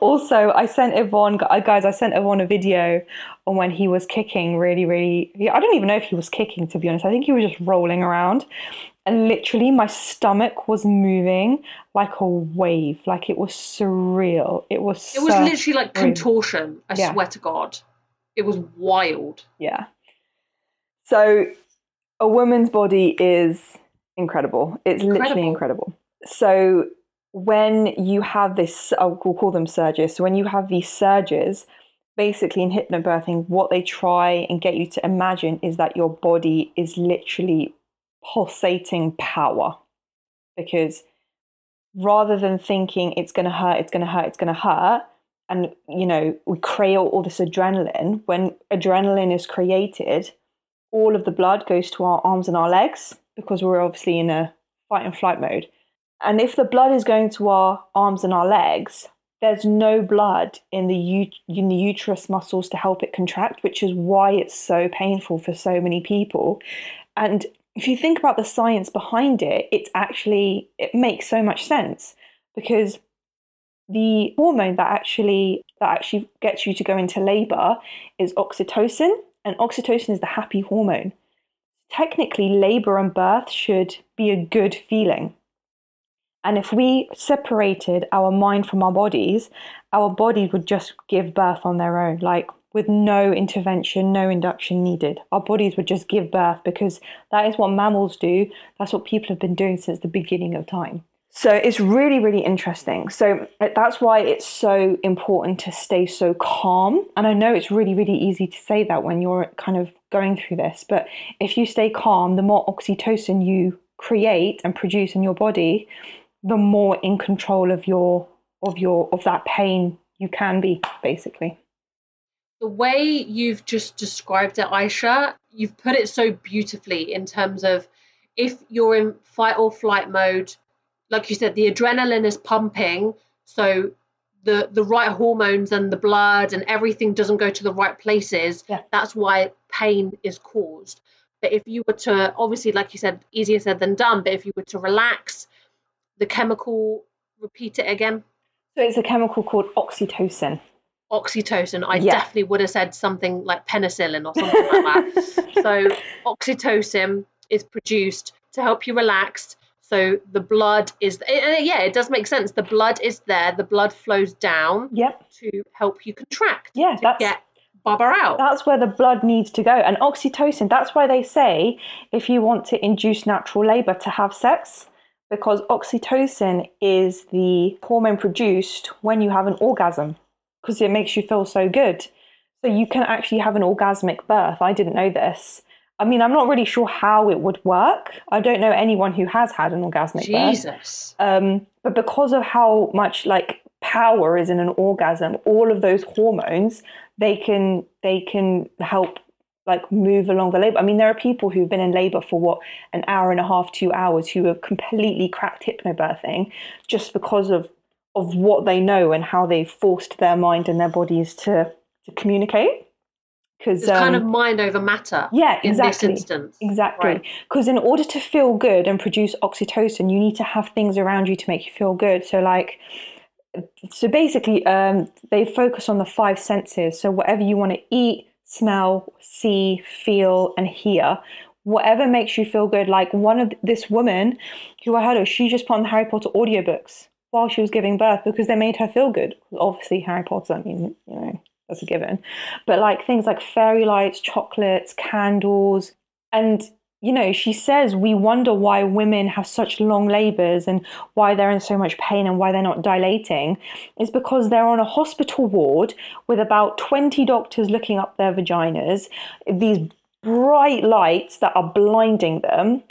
Also, I sent Yvonne, guys, I sent Yvonne a video on when he was kicking really, really, I don't even know if he was kicking, to be honest. I think he was just rolling around. And literally my stomach was moving like a wave. Like, it was surreal. It was It was so literally like surreal. Contortion, I yeah. swear to God. It was wild. Yeah. So a woman's body is incredible. It's incredible. Literally incredible. So when you have this, I'll call them surges. So when you have these surges, basically in hypnobirthing, what they try and get you to imagine is that your body is literally pulsating power. Because rather than thinking it's going to hurt, it's going to hurt, it's going to hurt, and, you know, we create all this adrenaline. When adrenaline is created, all of the blood goes to our arms and our legs, because we're obviously in a fight and flight mode. And if the blood is going to our arms and our legs, there's no blood in the, ut- in the uterus muscles to help it contract, which is why it's so painful for so many people. And if you think about the science behind it, it's actually, it makes so much sense, because the hormone that actually that actually gets you to go into labor is oxytocin, and oxytocin is the happy hormone. Technically, labor and birth should be a good feeling. And if we separated our mind from our bodies, our bodies would just give birth on their own, like with no intervention, no induction needed. Our bodies would just give birth, because that is what mammals do. That's what people have been doing since the beginning of time. So it's really, really interesting. So that's why it's so important to stay so calm. And I know it's really, really easy to say that when you're kind of going through this, but if you stay calm, the more oxytocin you create and produce in your body, the more in control of your of your of that pain you can be, basically. The way you've just described it, Aisha, you've put it so beautifully in terms of, if you're in fight or flight mode, like you said, the adrenaline is pumping, so the the right hormones and the blood and everything doesn't go to the right places. Yeah. That's why pain is caused. But if you were to, obviously, like you said, easier said than done, but if you were to relax, the chemical, repeat it again. So it's a chemical called oxytocin. Oxytocin. I yeah. definitely would have said something like penicillin or something like that. So oxytocin is produced to help you relax. So the blood is, it, yeah, it does make sense. The blood is there. The blood flows down yep. to help you contract. Yeah, to that's, get bubba out. That's where the blood needs to go. And oxytocin, that's why they say if you want to induce natural labour, to have sex, because oxytocin is the hormone produced when you have an orgasm because it makes you feel so good. So you can actually have an orgasmic birth. I didn't know this. I mean, I'm not really sure how it would work. I don't know anyone who has had an orgasmic Jesus. birth. Jesus. Um, but because of how much like power is in an orgasm, all of those hormones, they can they can help like move along the labor. I mean, there are people who've been in labor for what, an hour and a half, two hours, who have completely cracked hypnobirthing just because of of what they know and how they forced their mind and their bodies to to communicate. Because it's um, kind of mind over matter. Yeah, exactly. In this instance, exactly. Because right. in order to feel good and produce oxytocin, you need to have things around you to make you feel good. So like, so basically, um, they focus on the five senses. So whatever you want to eat, smell, see, feel, and hear, whatever makes you feel good. Like one of this woman who I heard of, she just put on the Harry Potter audiobooks while she was giving birth because they made her feel good. Obviously, Harry Potter, I mean, you know, that's a given. But like things like fairy lights, chocolates, candles. And, you know, she says we wonder why women have such long labors and why they're in so much pain and why they're not dilating. It's because they're on a hospital ward with about twenty doctors looking up their vaginas, these bright lights that are blinding them.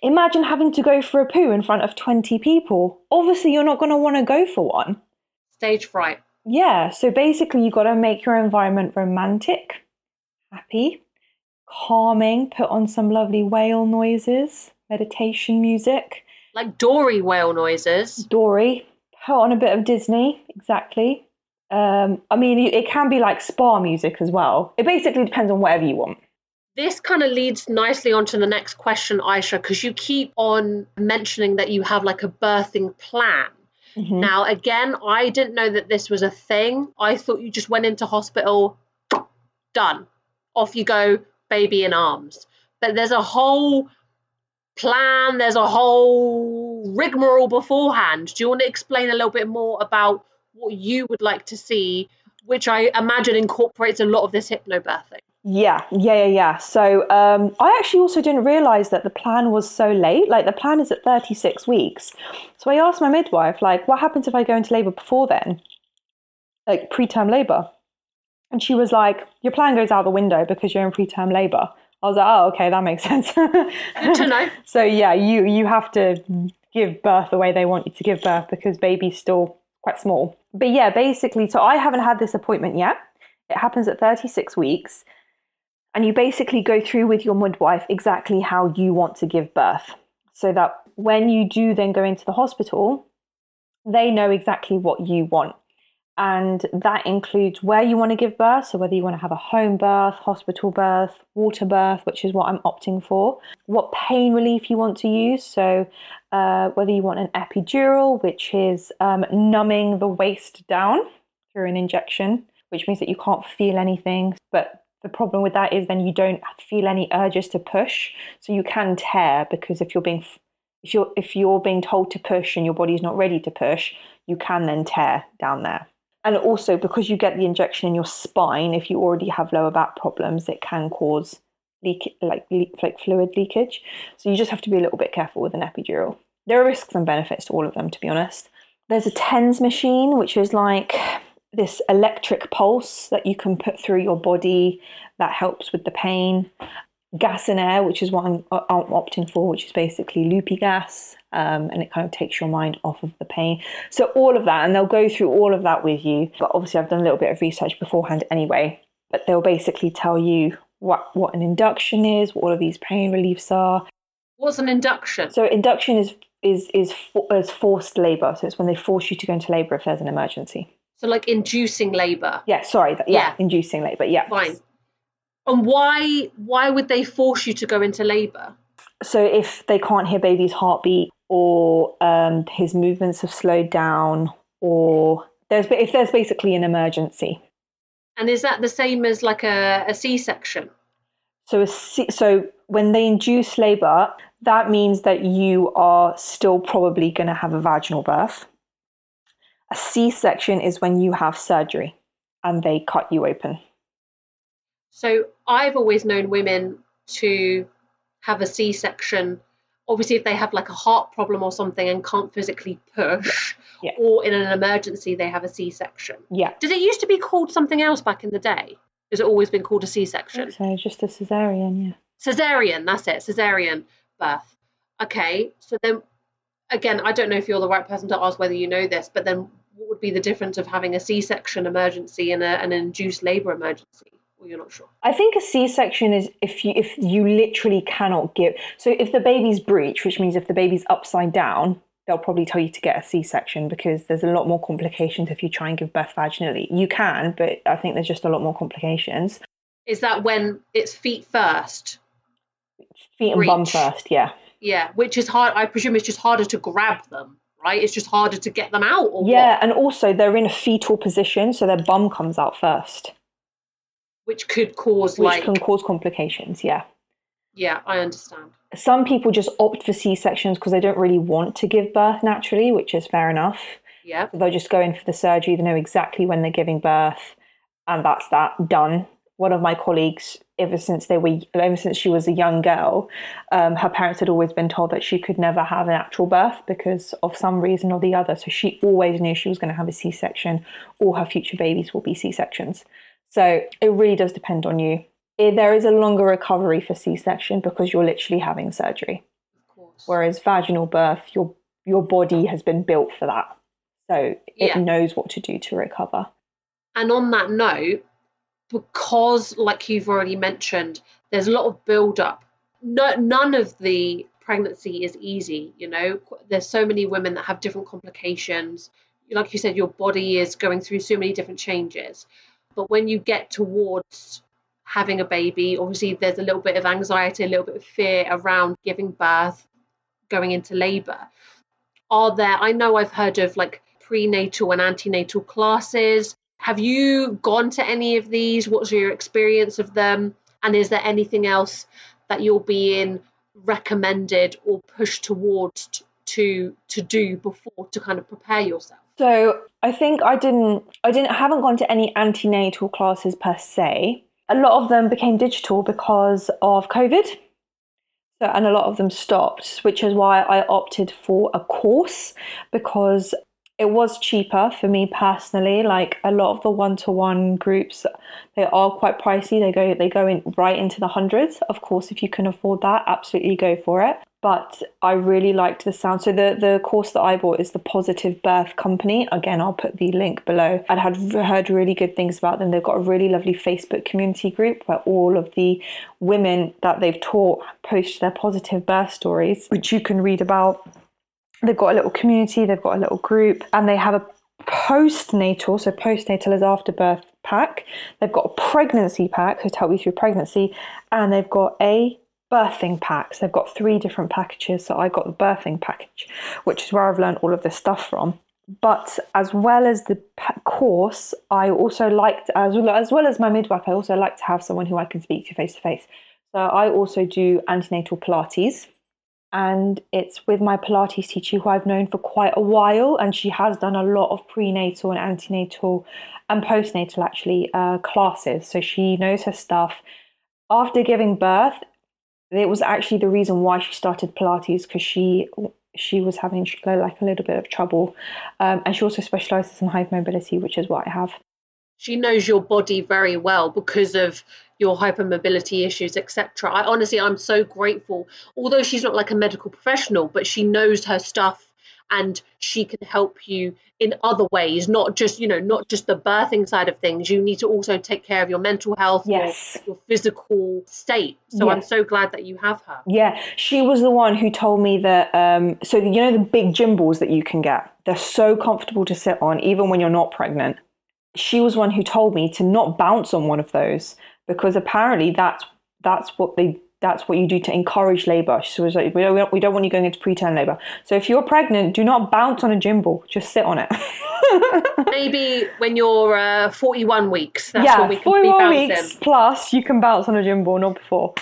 Imagine having to go for a poo in front of twenty people. Obviously, you're not going to want to go for one. Stage fright. Yeah, so basically you got to make your environment romantic, happy, calming, put on some lovely whale noises, meditation music. Like Dory whale noises. Dory. Put on a bit of Disney, exactly. Um, I mean, it can be like spa music as well. It basically depends on whatever you want. This kind of leads nicely onto the next question, Aisha, because you keep on mentioning that you have like a birthing plan. Mm-hmm. Now, again, I didn't know that this was a thing. I thought you just went into hospital, done. Off you go, baby in arms. But there's a whole plan. There's a whole rigmarole beforehand. Do you want to explain a little bit more about what you would like to see, which I imagine incorporates a lot of this hypnobirthing? Yeah, yeah, yeah, yeah. So um, I actually also didn't realise that the plan was so late. Like the plan is at thirty-six weeks. So I asked my midwife, like, what happens if I go into labour before then? Like preterm labour. And she was like, your plan goes out the window because you're in preterm labour. I was like, oh, okay, that makes sense. Good to know. So yeah, you, you have to give birth the way they want you to give birth because baby's still quite small. But yeah, basically, so I haven't had this appointment yet. It happens at thirty-six weeks. And you basically go through with your midwife exactly how you want to give birth so that when you do then go into the hospital, they know exactly what you want. And that includes where you want to give birth. So whether you want to have a home birth, hospital birth, water birth, which is what I'm opting for, what pain relief you want to use. So uh, whether you want an epidural, which is um, numbing the waist down through an injection, which means that you can't feel anything, but the problem with that is then you don't feel any urges to push, so you can tear, because if you're being if you're if you're being told to push and your body's not ready to push, you can then tear down there. And also because you get the injection in your spine, if you already have lower back problems, it can cause leak like leak like fluid leakage. So you just have to be a little bit careful with an epidural. There are risks and benefits to all of them, to be honest. There's a TENS machine, which is like this electric pulse that you can put through your body that helps with the pain. Gas and air, which is what I'm, I'm opting for, which is basically loopy gas, um, and it kind of takes your mind off of the pain. So all of that, and they'll go through all of that with you. But obviously I've done a little bit of research beforehand anyway, but they'll basically tell you what, what an induction is, what all of these pain reliefs are. What's an induction? So induction is, is, is, for, is forced labour. So it's when they force you to go into labour if there's an emergency. So like inducing labour. Yeah, sorry. That, yeah, yeah, inducing labour. Yeah. Fine. And why why would they force you to go into labour? So if they can't hear baby's heartbeat, or um, his movements have slowed down, or there's if there's basically an emergency. And is that the same as like a, a C-section? So a C, so when they induce labour, that means that you are still probably going to have a vaginal birth. A C-section is when you have surgery and they cut you open. So I've always known women to have a C-section obviously if they have like a heart problem or something and can't physically push, yeah. Yeah. or in an emergency they have a C-section. Yeah. Did it used to be called something else back in the day? Has it always been called a C-section? So it's just a cesarean, yeah. Cesarean, that's it, cesarean birth. Okay, so then, again, I don't know if you're the right person to ask whether you know this, but then what would be the difference of having a C-section emergency and a, an induced labour emergency? Well, you're not sure. I think a C-section is if you if you literally cannot give. So if the baby's breech, which means if the baby's upside down, they'll probably tell you to get a C-section because there's a lot more complications if you try and give birth vaginally. You can, but I think there's just a lot more complications. Is that when it's feet first? Feet and breech. Bum first, yeah. Yeah, which is hard. I presume it's just harder to grab them, right? It's just harder to get them out. Or yeah, what? And also they're in a fetal position, so their bum comes out first. Which could cause Which like... Which can cause complications, yeah. Yeah, I understand. Some people just opt for C-sections because they don't really want to give birth naturally, which is fair enough. Yeah. So they'll just go in for the surgery. They know exactly when they're giving birth, and that's that, done. One of my colleagues, ever since they were, ever since she was a young girl, um, her parents had always been told that she could never have an actual birth because of some reason or the other. So she always knew she was going to have a C-section. All her future babies will be C-sections. So it really does depend on you. There is a longer recovery for C-section because you're literally having surgery. Of course. Whereas vaginal birth, your your body has been built for that. So yeah. It knows what to do to recover. And on that note, because, like you've already mentioned, there's a lot of build-up. No, none of the pregnancy is easy, you know. There's so many women that have different complications. Like you said, your body is going through so many different changes. But when you get towards having a baby, obviously there's a little bit of anxiety, a little bit of fear around giving birth, going into labour. Are there, I know I've heard of like prenatal and antenatal classes. Have you gone to any of these? What's your experience of them? And is there anything else that you're being recommended or pushed towards t- to to do before to kind of prepare yourself? So I think I didn't, I didn't, I haven't gone to any antenatal classes per se. A lot of them became digital because of COVID, so, and a lot of them stopped, which is why I opted for a course because it was cheaper for me personally. Like a lot of the one-to-one groups, they are quite pricey. They go they go in right into the hundreds. Of course, if you can afford that, absolutely go for it. But I really liked the sound. So the, the course that I bought is the Positive Birth Company. Again, I'll put the link below. I had heard really good things about them. They've got a really lovely Facebook community group where all of the women that they've taught post their positive birth stories, which you can read about. They've got a little community, they've got a little group, and they have a postnatal, so postnatal is after birth pack. They've got a pregnancy pack, so to help you through pregnancy, and they've got a birthing pack. So they've got three different packages, so I got the birthing package, which is where I've learned all of this stuff from. But as well as the course, I also liked, as well as, well as my midwife, I also like to have someone who I can speak to face-to-face. So I also do antenatal Pilates. And it's with my Pilates teacher who I've known for quite a while, and she has done a lot of prenatal and antenatal and postnatal actually uh, classes. So she knows her stuff. After giving birth, it was actually the reason why she started Pilates, because she she was having like a little bit of trouble, um, and she also specialises in hypermobility, which is what I have. She knows your body very well because of your hypermobility issues, et cetera. I honestly, I'm so grateful. Although she's not like a medical professional, but she knows her stuff and she can help you in other ways, not just, you know, not just the birthing side of things. You need to also take care of your mental health, yes, your physical state. So yeah. I'm so glad that you have her. Yeah, she was the one who told me that, um, so you know the big gym balls that you can get? They're so comfortable to sit on, even when you're not pregnant. She was one who told me to not bounce on one of those because apparently that's that's what they that's what you do to encourage labour. She was like, we don't we don't want you going into preterm labour. So if you're pregnant, do not bounce on a gym ball. Just sit on it. Maybe when you're uh, forty-one weeks. That's yeah, when we can forty-one be weeks plus you can bounce on a gym ball, not before.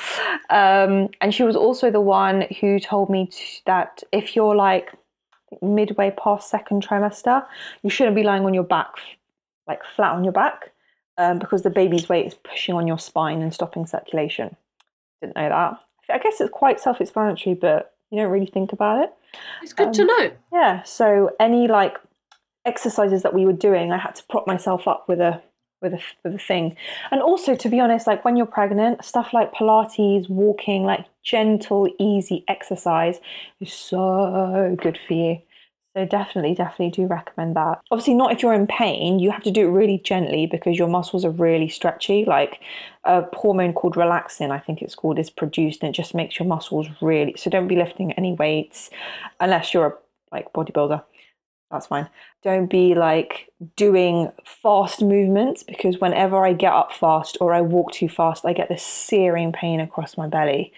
Um, and she was also the one who told me to, that if you're like midway past second trimester, you shouldn't be lying on your back. like flat on your back um, because the baby's weight is pushing on your spine and stopping circulation. Didn't know that. I guess it's quite self-explanatory, but you don't really think about it. It's good um, to know. Yeah. So any like exercises that we were doing, I had to prop myself up with a with a with a thing. And also, to be honest, like when you're pregnant, stuff like Pilates, walking, like gentle, easy exercise is so good for you. So definitely, definitely do recommend that. Obviously not if you're in pain, you have to do it really gently because your muscles are really stretchy. Like a hormone called relaxin, I think it's called, is produced, and it just makes your muscles really, so don't be lifting any weights unless you're a like bodybuilder. That's fine. Don't be like doing fast movements because whenever I get up fast or I walk too fast, I get this searing pain across my belly.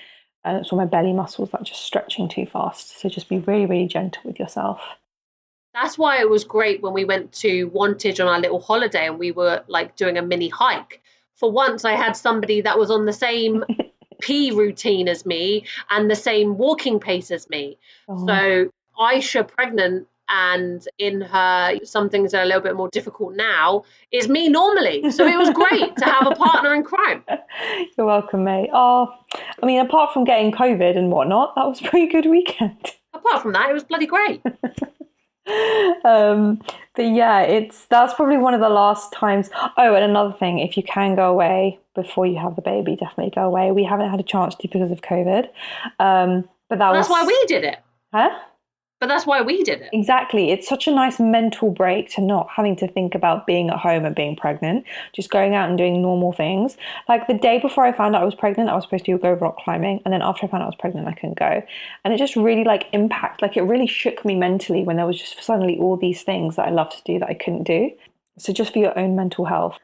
And it's all my belly muscles that are just stretching too fast. So just be really, really gentle with yourself. That's why it was great when we went to Wantage on our little holiday and we were like doing a mini hike. For once, I had somebody that was on the same pee routine as me and the same walking pace as me. Oh. So Aisha, pregnant and in her, some things are a little bit more difficult now, is me normally. So it was great to have a partner in crime. You're welcome, mate. Oh, I mean, apart from getting COVID and whatnot, that was a pretty good weekend. Apart from that, it was bloody great. Um but yeah, it's that's probably one of the last times. Oh, and another thing, if you can go away before you have the baby, definitely go away. We haven't had a chance to because of COVID, um but that well, was that's why we did it. Huh? But that's why we did it. Exactly. It's such a nice mental break to not having to think about being at home and being pregnant, just going out and doing normal things. Like the day before I found out I was pregnant, I was supposed to go rock climbing. And then after I found out I was pregnant, I couldn't go. And it just really like impact, like it really shook me mentally when there was just suddenly all these things that I love to do that I couldn't do. So just for your own mental health.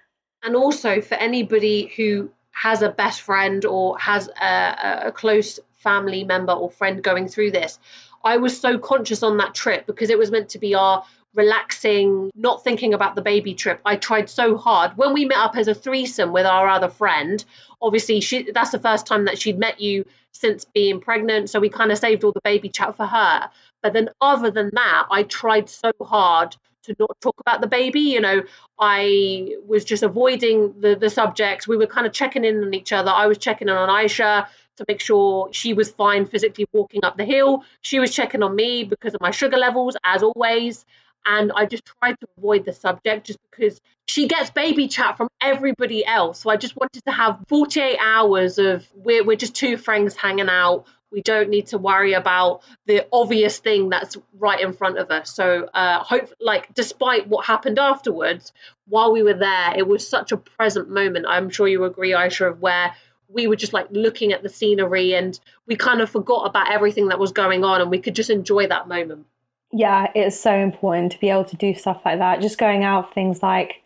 And also for anybody who has a best friend or has a, a close family member or friend going through this, I was so conscious on that trip because it was meant to be our relaxing, not thinking about the baby trip. I tried so hard. When we met up as a threesome with our other friend, obviously she, that's the first time that she'd met you since being pregnant. So we kind of saved all the baby chat for her. But then other than that, I tried so hard to not talk about the baby. You know, I was just avoiding the, the subjects. We were kind of checking in on each other. I was checking in on Aisha to make sure she was fine physically walking up the hill. She was checking on me because of my sugar levels, as always. And I just tried to avoid the subject just because she gets baby chat from everybody else. So I just wanted to have forty-eight hours of we're, we're just two friends hanging out. We don't need to worry about the obvious thing that's right in front of us. So uh, hope, like, despite what happened afterwards, while we were there, it was such a present moment. I'm sure you agree, Aisha, of where we were just like looking at the scenery and we kind of forgot about everything that was going on and we could just enjoy that moment. Yeah, it's so important to be able to do stuff like that. Just going out, things like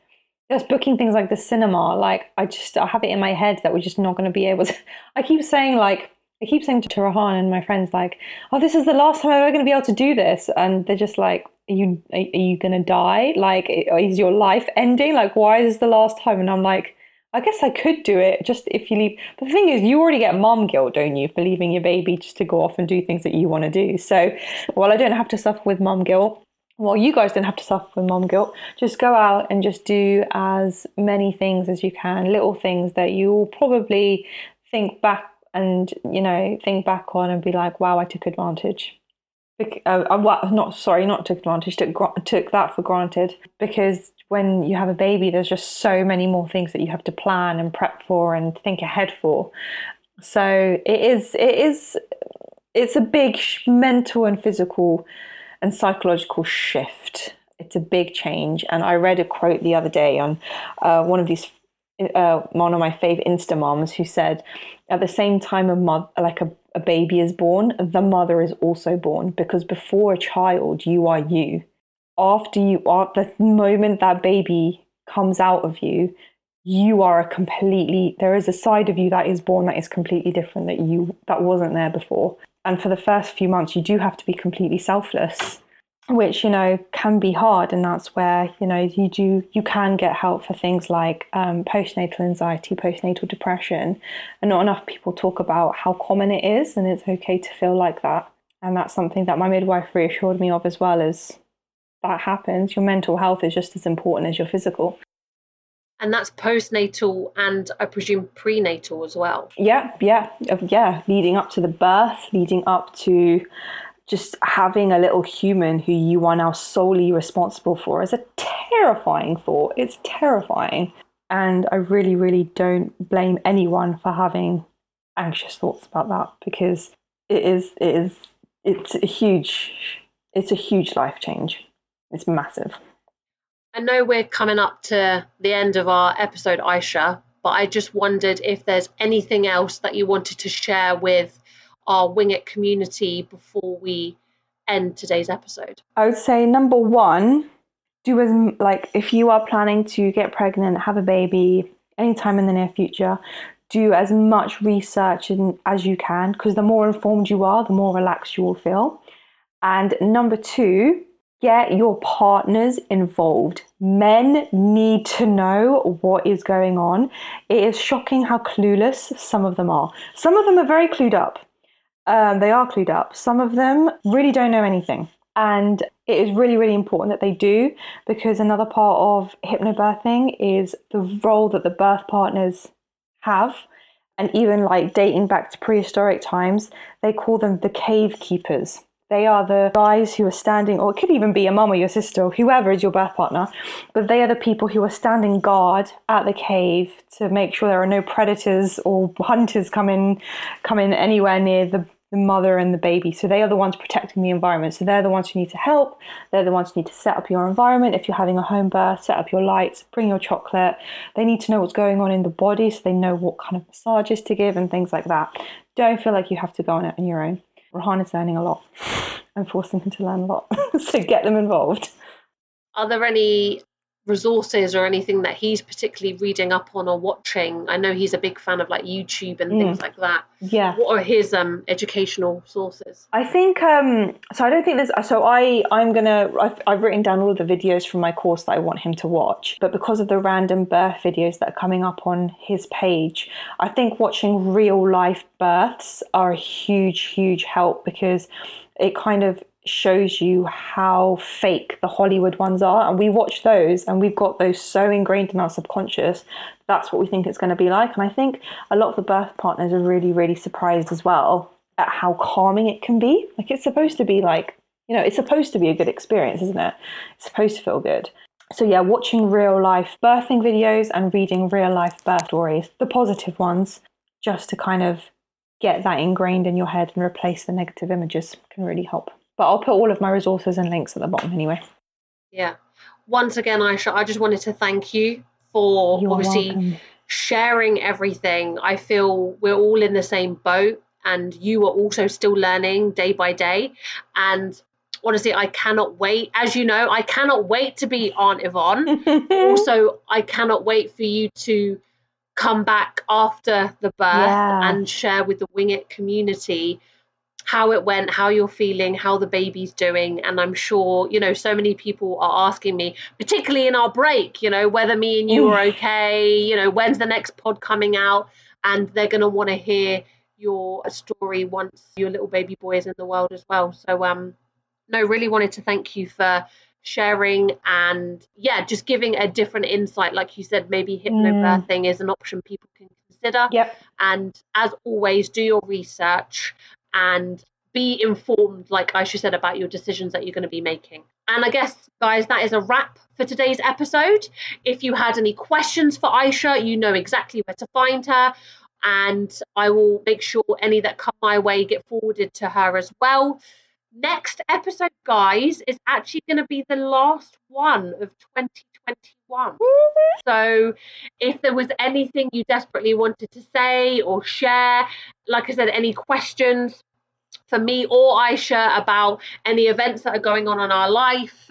just booking things like the cinema. Like I just, I have it in my head that we're just not going to be able to, I keep saying like, I keep saying to Rohan and my friends like, oh, this is the last time I'm ever going to be able to do this. And they're just like, are you, are you going to die? Like, is your life ending? Like, why is this the last time? And I'm like, I guess I could do it just if you leave. But the thing is, you already get mom guilt, don't you, for leaving your baby just to go off and do things that you want to do. So while I don't have to suffer with mom guilt, well, you guys don't have to suffer with mom guilt, just go out and just do as many things as you can, little things that you'll probably think back and, you know, think back on and be like, wow, I took advantage. Bec- uh, uh, well, not sorry, not took advantage, took, gr- took that for granted because when you have a baby, there's just so many more things that you have to plan and prep for and think ahead for. So it is, it is, it's a big mental and physical and psychological shift. It's a big change. And I read a quote the other day on uh, one of these, uh, one of my fave Insta moms who said, at the same time a mother, like a, a baby is born, the mother is also born, because before a child, you are you. After you are, the moment that baby comes out of you, you are a completely, there is a side of you that is born that is completely different that you, that wasn't there before. And for the first few months, you do have to be completely selfless, which, you know, can be hard. And that's where, you know, you do, you can get help for things like um, postnatal anxiety, postnatal depression. And not enough people talk about how common it is. And it's okay to feel like that. And that's something that my midwife reassured me of as well, as that happens, your mental health is just as important as your physical. And that's postnatal and I presume prenatal as well. Yeah, yeah, yeah. Leading up to the birth, leading up to just having a little human who you are now solely responsible for is a terrifying thought. It's terrifying. And I really, really don't blame anyone for having anxious thoughts about that, because it is, it is, it's a huge, it's a huge life change. It's massive. I know we're coming up to the end of our episode, Aisha, but I just wondered if there's anything else that you wanted to share with our Wing It community before we end today's episode. I would say number one, do as like if you are planning to get pregnant, have a baby anytime in the near future, do as much research in, as you can, because the more informed you are, the more relaxed you will feel. And number two, get your partners involved. Men need to know what is going on. It is shocking how clueless some of them are. Some of them are very clued up. Um, they are clued up. Some of them really don't know anything. And it is really, really important that they do, because another part of hypnobirthing is the role that the birth partners have. And even like dating back to prehistoric times, they call them the cave keepers. They are the guys who are standing, or it could even be your mum or your sister or whoever is your birth partner, but they are the people who are standing guard at the cave to make sure there are no predators or hunters coming coming anywhere near the, the mother and the baby. So they are the ones protecting the environment. So they're the ones who need to help. They're the ones who need to set up your environment. If you're having a home birth, set up your lights, bring your chocolate. They need to know what's going on in the body so they know what kind of massages to give and things like that. Don't feel like you have to go on it on your own. Rohan is learning a lot. I'm forcing him to learn a lot. So get them involved. Are there any resources or anything that he's particularly reading up on or watching? I know he's a big fan of like YouTube and mm. things like that. Yeah. What are his um, educational sources? I think, um, so I don't think there's, so I, I'm going to, I've, I've written down all of the videos from my course that I want him to watch. But because of the random birth videos that are coming up on his page, I think watching real life births are a huge, huge help, because it kind of shows you how fake the Hollywood ones are, and we watch those and we've got those so ingrained in our subconscious. That's what we think it's going to be like. And I think a lot of the birth partners are really, really surprised as well at how calming it can be. Like, it's supposed to be like, you know, it's supposed to be a good experience, isn't it? It's supposed to feel good. So yeah, watching real life birthing videos and reading real life birth stories, the positive ones, just to kind of get that ingrained in your head and replace the negative images, can really help. But I'll put all of my resources and links at the bottom anyway. Yeah. Once again, Aisha, I just wanted to thank you for You're obviously welcome. Sharing everything. I feel we're all in the same boat, and you are also still learning day by day. And honestly, I cannot wait. As you know, I cannot wait to be Aunt Yvonne. Also, I cannot wait for you to come back after the birth yeah. and share with the Wing It community how it went, how you're feeling, how the baby's doing. And I'm sure, you know, so many people are asking me, particularly in our break, you know, whether me and you Oof. Are okay, you know, when's the next pod coming out? And they're going to want to hear your story once your little baby boy is in the world as well. So, um, no, really wanted to thank you for sharing and, yeah, just giving a different insight. Like you said, maybe hypnobirthing mm. is an option people can consider. Yep. And as always, do your research and be informed, like Aisha said, about your decisions that you're going to be making. And I guess, guys, that is a wrap for today's episode. If you had any questions for Aisha, you know exactly where to find her. And I will make sure any that come my way get forwarded to her as well. Next episode, guys, is actually going to be the last one of twenty twenty-one. So if there was anything you desperately wanted to say or share, like I said, any questions for me or Aisha about any events that are going on in our life,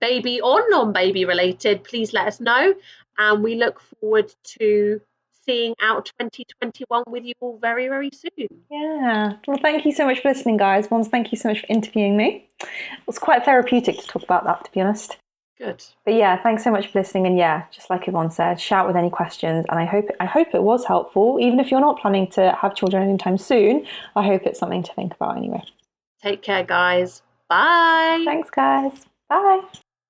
baby or non-baby related, please let us know. And we look forward to seeing out twenty twenty-one with you all very, very soon. Yeah. Well, thank you so much for listening, guys. Mons, thank you so much for interviewing me. It was quite therapeutic to talk about that, to be honest. Good. But yeah, thanks so much for listening. And yeah, just like Yvonne said, shout with any questions. And I hope, I hope it was helpful. Even if you're not planning to have children anytime soon, I hope it's something to think about anyway. Take care, guys. Bye. Thanks, guys. Bye.